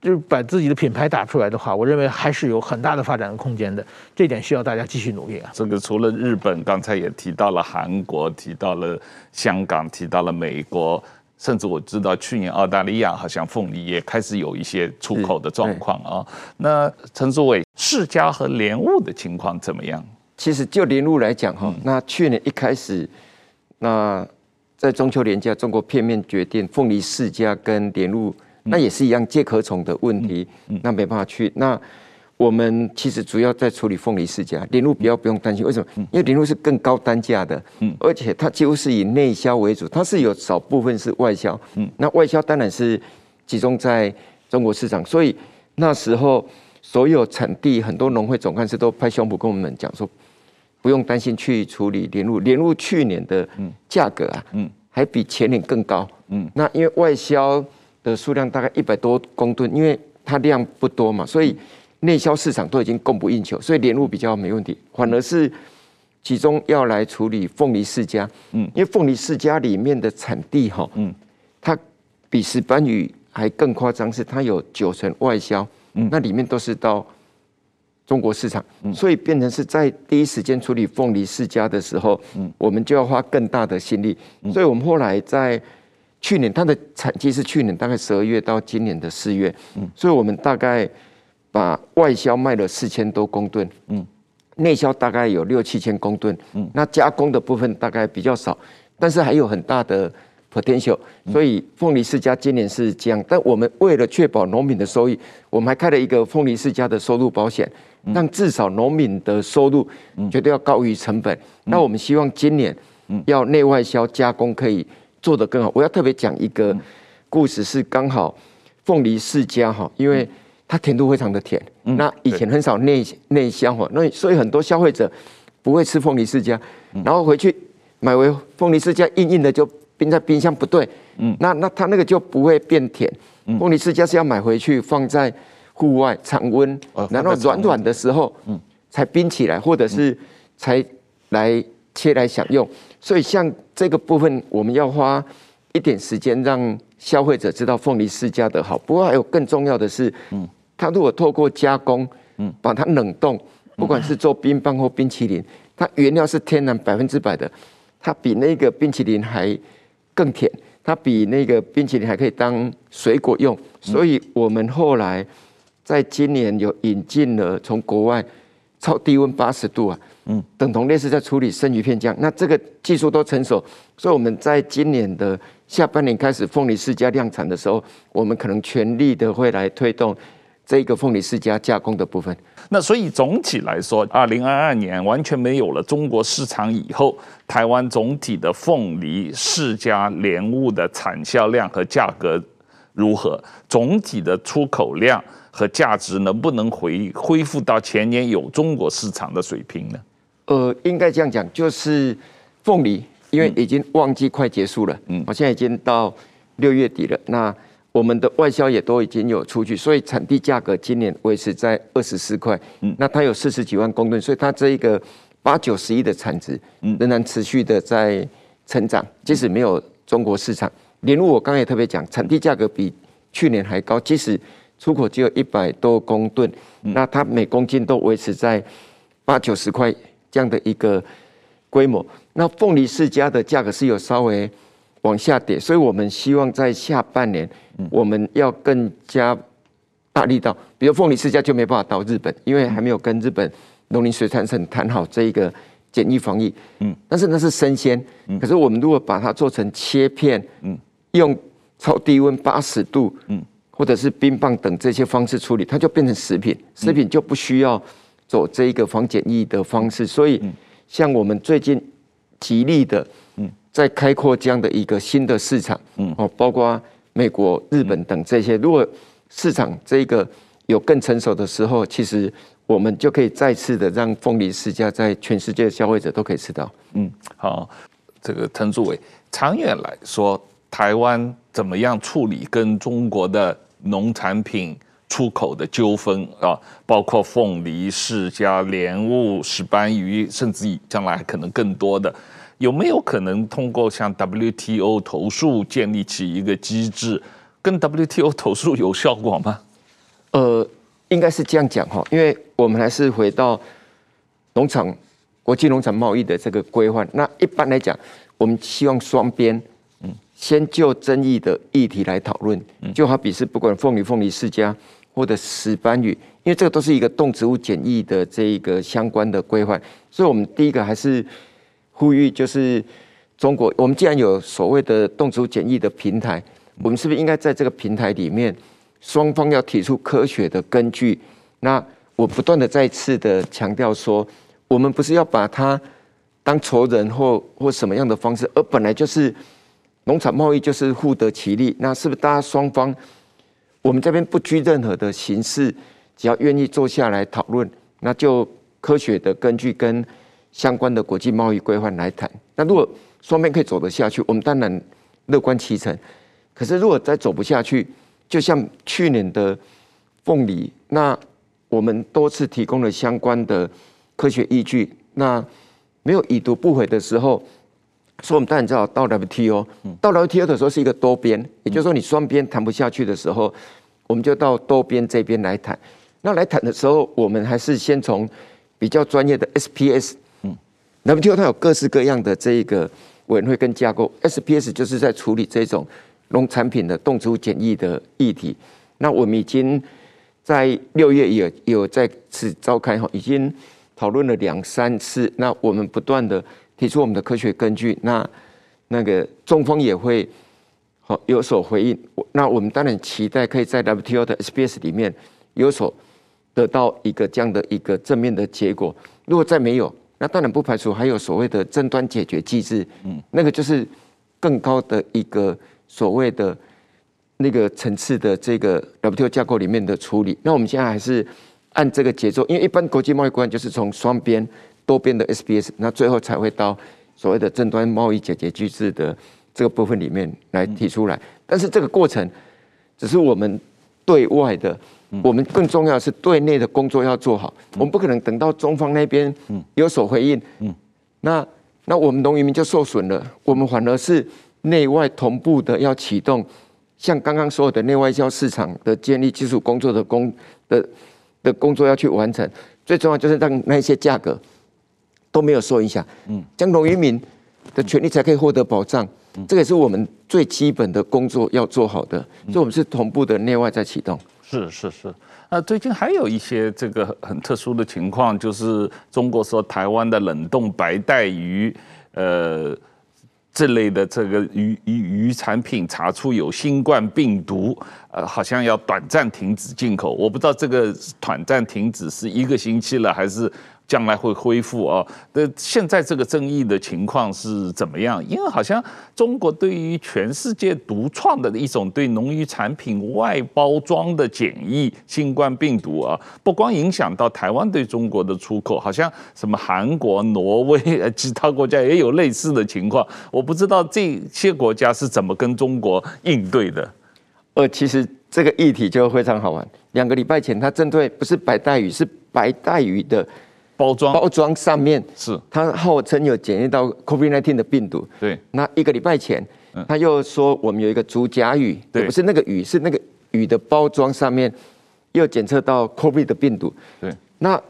就是把自己的品牌打出来的话，我认为还是有很大的发展空间的，这点需要大家继续努力啊。这个除了日本，刚才也提到了韩国，提到了香港，提到了美国，甚至我知道去年澳大利亚好像凤梨也开始有一些出口的状况啊。那陈主委，释迦和莲雾的情况怎么样？其实就莲雾来讲哈，嗯、那去年一开始，那在中秋连假，中国片面决定凤梨世家跟莲雾，那也是一样介壳虫的问题，那没办法去。那我们其实主要在处理凤梨世家，莲雾比较不用担心。为什么？因为莲雾是更高单价的，而且它几乎是以内销为主，它是有少部分是外销。那外销当然是集中在中国市场，所以那时候所有产地很多农会总干事都拍胸脯跟我们讲说，不用担心去处理莲雾，莲雾去年的价格啊，嗯，还比前年更高，嗯，那因为外销的数量大概一百多公吨，因为它量不多嘛，所以内销市场都已经供不应求，所以莲雾比较没问题，反而是其中要来处理凤梨世家，嗯，因为凤梨世家里面的产地哈，嗯，它比石斑鱼还更夸张，是它有九成外销，嗯，那里面都是到中国市场，所以变成是在第一时间处理凤梨世家的时候，我们就要花更大的心力。所以我们后来在去年，它的产期是去年大概十二月到今年的四月，所以我们大概把外销卖了四千多公吨，内销大概有六七千公吨，那加工的部分大概比较少，但是还有很大的 potential。所以凤梨世家今年是这样，但我们为了确保农民的收益，我们还开了一个凤梨世家的收入保险。让至少农民的收入绝对要高于成本。嗯、那我们希望今年要内外销加工可以做得更好。我要特别讲一个故事，是刚好凤梨世家哈，因为它甜度非常的甜，嗯、那以前很少内内销哈，那所以很多消费者不会吃凤梨世家，然后回去买回凤梨世家硬硬的就冰在冰箱不对，嗯、那那它那个就不会变甜。凤梨世家是要买回去放在户外常温，然后软软的时候，才冰起来，或者是才来切来享用。所以像这个部分，我们要花一点时间让消费者知道凤梨世家的好。不过还有更重要的是，它如果透过加工，把它冷冻，不管是做冰棒或冰淇淋，它原料是天然百分之百的，它比那个冰淇淋还更甜，它比那个冰淇淋还可以当水果用。所以我们后来在今年有引进了从国外超低温八十度啊，嗯，等同类似在处理生鱼片这样，那这个技术都成熟，所以我们在今年的下半年开始凤梨世家量产的时候，我们可能全力的会来推动这个凤梨世家加工的部分。那所以总体来说，二零二二年完全没有了中国市场以后，台湾总体的凤梨世家莲雾的产销量和价格如何？总体的出口量和价值能不能回恢复到前年有中国市场的水平呢？呃，应该这样讲，就是凤梨，因为已经旺季快结束了，嗯，好像已经到六月底了。那我们的外销也都已经有出去，所以产地价格今年维持在二十四块，嗯，那它有四十几万公吨，所以它这一个八九十亿的产值，嗯，仍然持续的在成长，即使没有中国市场。莲雾我刚才也特别讲，产地价格比去年还高，即使出口只有一百多公吨，那它每公斤都维持在八九十块这样的一个规模。那凤梨世家的价格是有稍微往下跌，所以我们希望在下半年我们要更加大力道，比如凤梨世家就没办法到日本，因为还没有跟日本农林水产省谈好这一个检疫防疫。但是那是生鲜，可是我们如果把它做成切片，用超低温八十度，或者是冰棒等这些方式处理，它就变成食品，食品就不需要走这一个防检疫的方式。所以，像我们最近极力的在开阔这样的一个新的市场，包括美国、日本等这些。如果市场这个有更成熟的时候，其实我们就可以再次的让凤梨世家在全世界的消费者都可以吃到。嗯，好，这个滕树伟，长远来说，台湾怎么样处理跟中国的农产品出口的纠纷啊，包括凤梨世家、莲雾、石斑鱼，甚至将来可能更多的，有没有可能通过向 W T O 投诉建立起一个机制？跟 W T O 投诉有效果吗？呃，应该是这样讲哈，因为我们还是回到农场国际农场贸易的这个规范。那一般来讲，我们希望双边，先就争议的议题来讨论，就好比是不管凤梨、凤梨世家或者石斑鱼，因为这个都是一个动植物检疫的这一个相关的规范，所以我们第一个还是呼吁，就是中国，我们既然有所谓的动植物检疫的平台，我们是不是应该在这个平台里面，双方要提出科学的根据？那我不断的再次的强调说，我们不是要把它当仇人或或什么样的方式，而本来就是农产贸易就是互得其利。那是不是大家双方，我们这边不拘任何的形式，只要愿意坐下来讨论，那就科学的根据跟相关的国际贸易规范来谈。那如果双边可以走得下去，我们当然乐观其成。可是如果再走不下去，就像去年的凤梨，那我们多次提供了相关的科学依据，那没有已读不回的时候，所以我们当然知道到 W T O， 到 W T O 的时候是一个多边，也就是说你双边谈不下去的时候，我们就到多边这边来谈。那来谈的时候，我们还是先从比较专业的 S P S， 嗯 ，W T O 它有各式各样的这一个委员会跟架构 ，S P S 就是在处理这种农产品的动植物检疫的议题。那我们已经在六月也有再次召开，已经讨论了两三次。那我们不断的提出我们的科学根据，那那个中方也会好有所回应。那我们当然期待可以在 W T O 的 S P S 里面有所得到一个这样的一个正面的结果。如果再没有，那当然不排除还有所谓的争端解决机制，嗯，那个就是更高的一个所谓的那个层次的这个 W T O 架构里面的处理。那我们现在还是按这个节奏，因为一般国际贸易规范就是从双边、多边的 S P S， 那最后才会到所谓的争端贸易解决机制的这个部分里面来提出来。但是这个过程只是我们对外的，我们更重要的是对内的工作要做好。我们不可能等到中方那边有所回应，那那我们农渔民就受损了。我们反而是内外同步的要启动。像刚刚所有的内外销市场的建立基础工作的工的的工作要去完成，最重要就是让那些价格都没有受影响，嗯，将农渔民的权利才可以获得保障，嗯，这个也是我们最基本的工作要做好的，嗯，所以我们是同步的内外在启动。是是是，那最近还有一些这个很特殊的情况，就是中国说台湾的冷冻白带鱼，呃。这类的这个鱼鱼鱼产品查出有新冠病毒，呃，好像要短暂停止进口。我不知道这个短暂停止是一个星期了，还是将来会恢复啊？那现在这个争议的情况是怎么样？因为好像中国对于全世界独创的一种对农渔产品外包装的检疫新冠病毒啊，不光影响到台湾对中国的出口，好像什么韩国、挪威、其他国家也有类似的情况。我不知道这些国家是怎么跟中国应对的。呃，其实这个议题就非常好玩。两个礼拜前，它针对不是白带鱼，是白带鱼的包装，包装上面是它号称有检验到 COVID 十九 的病毒。对，那一个礼拜前，他又说我们有一个竹荚鱼，也不是那个鱼，是那个鱼的包装上面又检测到 COVID 的病毒。对，那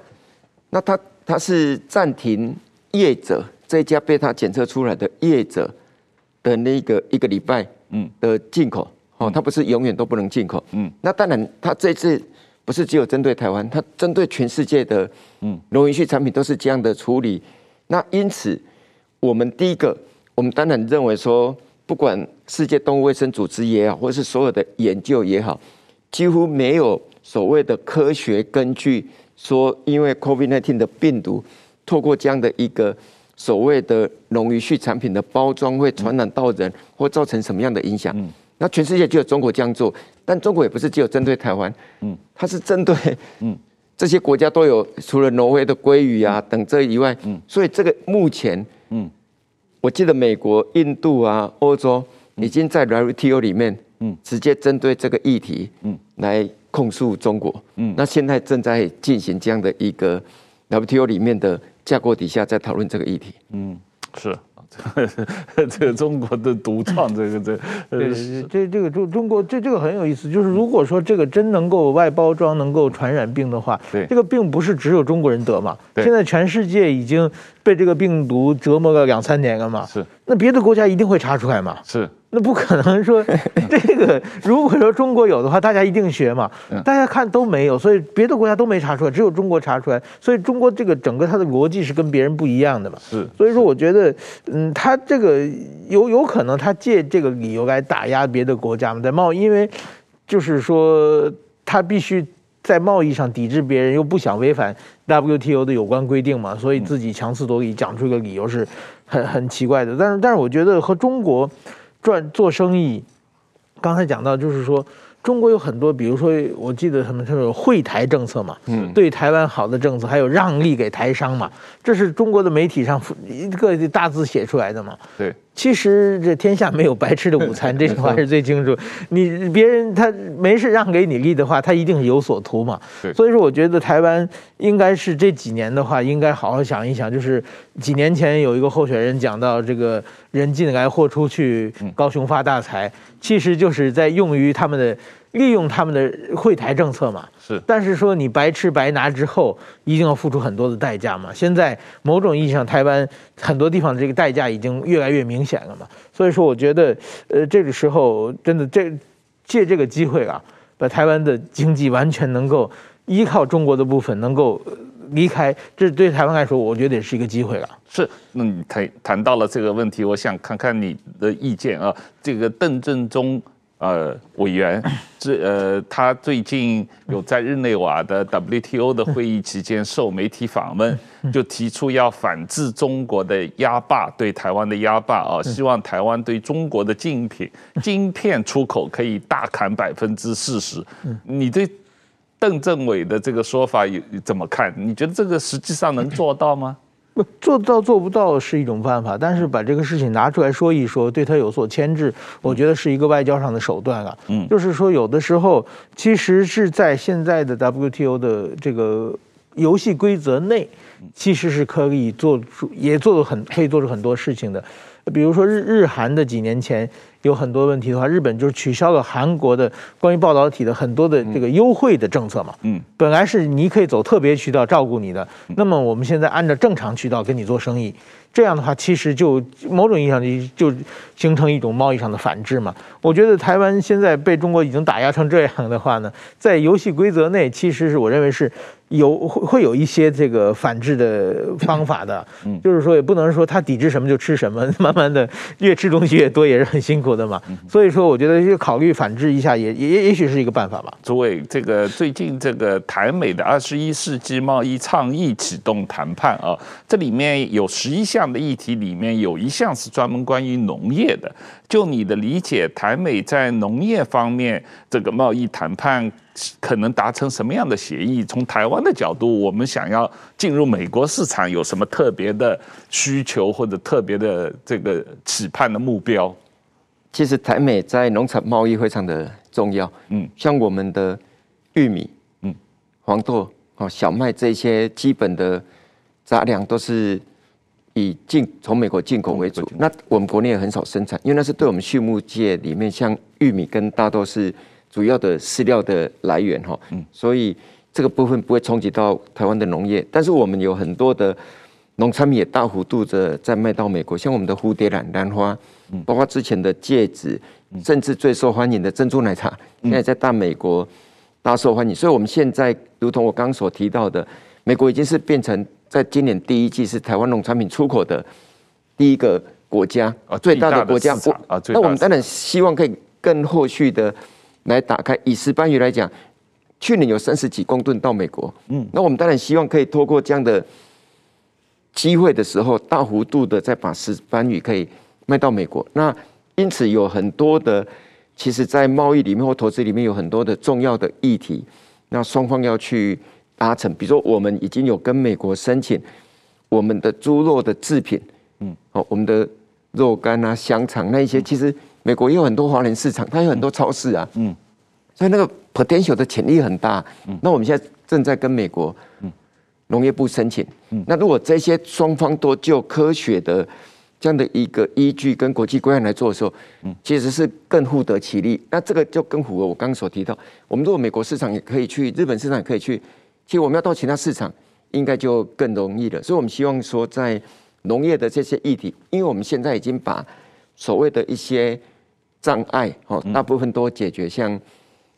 那它它是暂停业者这一家被它检测出来的业者的那个一个礼拜的进口。嗯哦，它不是永远都不能进口。嗯，那当然，它这次不是只有针对台湾，它针对全世界的农渔畜产品都是这样的处理。那因此，我们第一个，我们当然认为说，不管世界动物卫生组织也好，或是所有的研究也好，几乎没有所谓的科学根据说，因为 COVID 十九 的病毒透过这样的一个所谓的农渔畜产品的包装会传染到人，或造成什么样的影响。嗯，那全世界只有中国这样做，但中国也不是只有针对台湾，嗯，它是针对，嗯，这些国家都有，除了挪威的鲑鱼啊，嗯，等这以外，嗯，所以这个目前，嗯，我记得美国、印度啊、欧洲已经在 W T O 里面，嗯，直接针对这个议题，嗯，来控诉中国，嗯，那现在正在进行这样的一个 W T O 里面的架构底下在讨论这个议题，嗯，是。这个中国的独创，这个这这这个中中国这这个很有意思，就是如果说这个真能够外包装能够传染病的话，这个病不是只有中国人得嘛？现在全世界已经被这个病毒折磨了两三年了嘛？是，那别的国家一定会查出来嘛？是，那不可能说这个，如果说中国有的话，大家一定学嘛。大家看都没有，所以别的国家都没查出来，只有中国查出来。所以中国这个整个它的逻辑是跟别人不一样的嘛。是，所以说我觉得，嗯，他这个有有可能他借这个理由来打压别的国家嘛，在贸易，因为就是说他必须在贸易上抵制别人，又不想违反 W T O 的有关规定嘛，所以自己强词夺理，讲出一个理由是很很奇怪的。但是但是我觉得和中国赚做生意，刚才讲到就是说，中国有很多，比如说我记得什么，他有惠台政策嘛，嗯，对台湾好的政策，还有让利给台商嘛，这是中国的媒体上一个大字写出来的嘛。对，其实这天下没有白吃的午餐，这句话是最清楚。你别人他没事让给你利的话，他一定是有所图嘛。对，所以说我觉得台湾应该是这几年的话，应该好好想一想，就是几年前有一个候选人讲到这个人进来货出去，高雄发大财，其实就是在用于他们的。利用他们的惠台政策嘛，是，但是说你白吃白拿之后，一定要付出很多的代价嘛。现在某种意义上，台湾很多地方的这个代价已经越来越明显了嘛。所以说，我觉得，呃，这个时候真的这借这个机会啊，把台湾的经济完全能够依靠中国的部分能够离开，这对台湾来说，我觉得也是一个机会了。是，那你谈谈到了这个问题，我想看看你的意见啊。这个邓正中。呃，委员，这呃，他最近有在日内瓦的 W T O 的会议期间受媒体访问，就提出要反制中国的压霸，对台湾的压霸啊，希望台湾对中国的竞品晶片出口可以大砍百分之四十。你对邓政委的这个说法有怎么看？你觉得这个实际上能做到吗？做到做不到是一种办法，但是把这个事情拿出来说一说，对他有所牵制，我觉得是一个外交上的手段啊。嗯，就是说有的时候其实是在现在的 W T O 的这个游戏规则内，其实是可以做出，也做很可以做出很多事情的。比如说日日韩的几年前有很多问题的话，日本就是取消了韩国的关于半导体的很多的这个优惠的政策嘛。嗯，本来是你可以走特别渠道照顾你的，那么我们现在按照正常渠道跟你做生意，这样的话其实就某种意义上就形成一种贸易上的反制嘛。我觉得台湾现在被中国已经打压成这样的话呢，在游戏规则内，其实是我认为是有会有一些这个反制的方法的。嗯，就是说也不能说他抵制什么就吃什么，慢慢的越吃东西越多也是很辛苦的嘛。所以说我觉得就考虑反制一下也也也许是一个办法吧。主委，这个最近这个台美的二十一世纪贸易倡议启动谈判啊，这里面有十一项的议题，里面有一项是专门关于农业的。就你的理解，台美在农业方面这个贸易谈判可能达成什么样的协议？从台湾的角度，我们想要进入美国市场，有什么特别的需求或者特别的这个期盼的目标？其实台美在农产贸易非常的重要，嗯，像我们的玉米、嗯、黄豆、哦、小麦这些基本的杂粮都是以进从美国进口为主。那我们国内也很少生产，因为那是对我们畜牧界里面，像玉米跟大豆是主要的饲料的来源，所以这个部分不会冲击到台湾的农业。但是我们有很多的农产品也大幅度的在卖到美国，像我们的蝴蝶兰、兰花，包括之前的戒指，甚至最受欢迎的珍珠奶茶，现在在大美国大受欢迎。所以我们现在如同我刚刚所提到的，美国已经是变成在今年第一季是台湾农产品出口的第一个国家，最大的国家。那我们当然希望可以更后续的来打开。以石斑鱼来讲，去年有三十几公吨到美国，嗯，那我们当然希望可以透过这样的机会的时候，大幅度的再把石斑鱼可以卖到美国。那因此有很多的，其实在贸易里面或投资里面有很多的重要的议题，那双方要去达成。比如说我们已经有跟美国申请我们的猪肉的制品，嗯，哦，我们的肉干啊、香肠那一些，其实美国也有很多华人市场，它有很多超市啊，嗯，所以那个 potential 的潜力很大。嗯，那我们现在正在跟美国农业部申请。嗯，那如果这些双方都就科学的这样的一个依据跟国际规范来做的时候，嗯，其实是更互得其利。那这个就更符合我刚刚所提到，我们如果美国市场也可以去，日本市场也可以去，其实我们要到其他市场应该就更容易了。所以我们希望说，在农业的这些议题，因为我们现在已经把所谓的一些障碍，哦，大部分都解决像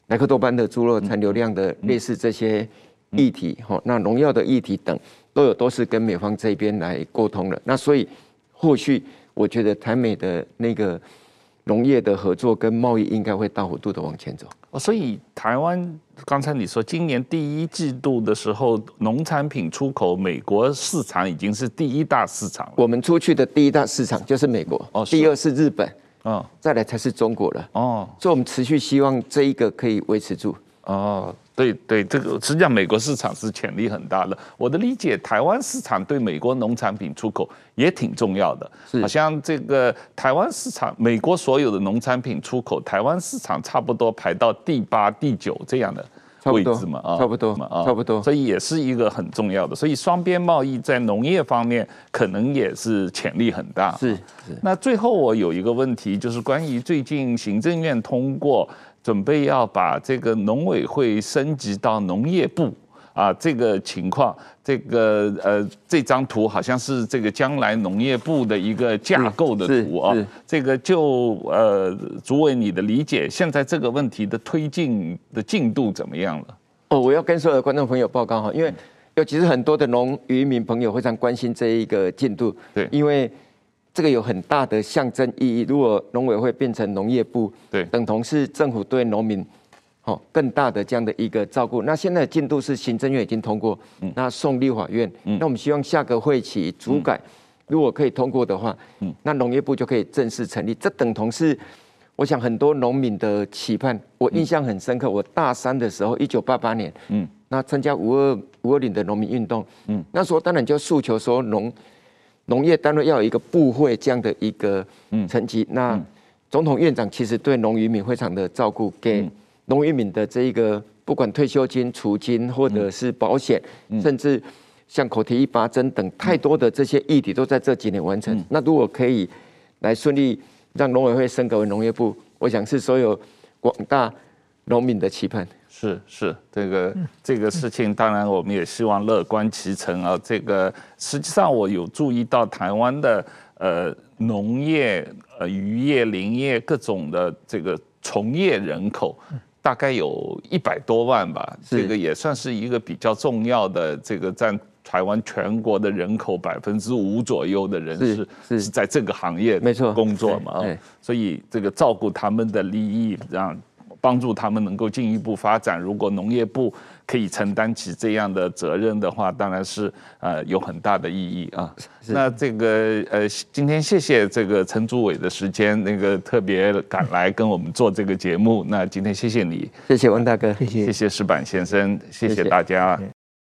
莱克多巴的猪肉残留量的类似这些议题，哦，那农药的议题等都有，都是跟美方这边来沟通了。那所以后续我觉得台美的那个农业的合作跟贸易应该会大幅度的往前走。哦，所以台湾刚才你说今年第一季度的时候，农产品出口美国市场已经是第一大市场了。我们出去的第一大市场就是美国，哦，第二是日本，哦，再来才是中国了。哦，所以我们持续希望这一个可以维持住。哦，对对，这个实际上美国市场是潜力很大的。我的理解，台湾市场对美国农产品出口也挺重要的。好像这个台湾市场，美国所有的农产品出口，台湾市场差不多排到第八、第九这样的位置嘛，啊，差不多嘛，啊，差不多。所以也是一个很重要的。所以双边贸易在农业方面可能也是潜力很大。是。是。那最后我有一个问题，就是关于最近行政院通过，准备要把这个农委会升级到农业部啊，这个情况，这个呃，这张图好像是这个将来农业部的一个架构的图啊，哦。这个就呃，主委你的理解，现在这个问题的推进的进度怎么样了？哦，我要跟所有的观众朋友报告哈，因为尤其是很多的农渔民朋友非常关心这一个进度，对，因为这个有很大的象征意义。如果农委会变成农业部，对，等同是政府对农民，哦，更大的这样的一个照顾。那现在的进度是行政院已经通过，嗯，那送立法院，嗯，那我们希望下个会期主改，嗯，如果可以通过的话，嗯，那农业部就可以正式成立。这等同是，我想很多农民的期盼。我印象很深刻，我大三的时候，一九八八年，嗯，那参加五二五二零的农民运动，嗯，那时候当然就诉求说农。农业单位要有一个部会这样的一个层级，嗯，那总统院长其实对农渔民非常的照顾，给农渔民的这一个不管退休金、储金或者是保险，嗯，甚至像口蹄疫拔针等太多的这些议题都在这几年完成。嗯，那如果可以来顺利让农委会升格为农业部，我想是所有广大农民的期盼。是是，这个这个事情，当然我们也希望乐观其成啊。这个实际上我有注意到台湾的呃农业、呃渔业、林业各种的这个从业人口，大概有一百多万吧。这个也算是一个比较重要的，这个占台湾全国的人口百分之五左右的人是是在这个行业工作嘛，所以这个照顾他们的利益，让帮助他们能够进一步发展。如果农业部可以承担起这样的责任的话，当然是呃有很大的意义啊。那这个呃，今天谢谢这个陈主委的时间，那个特别赶来跟我们做这个节目。那今天谢谢你，谢谢王大哥，谢谢石板先生，谢谢大家。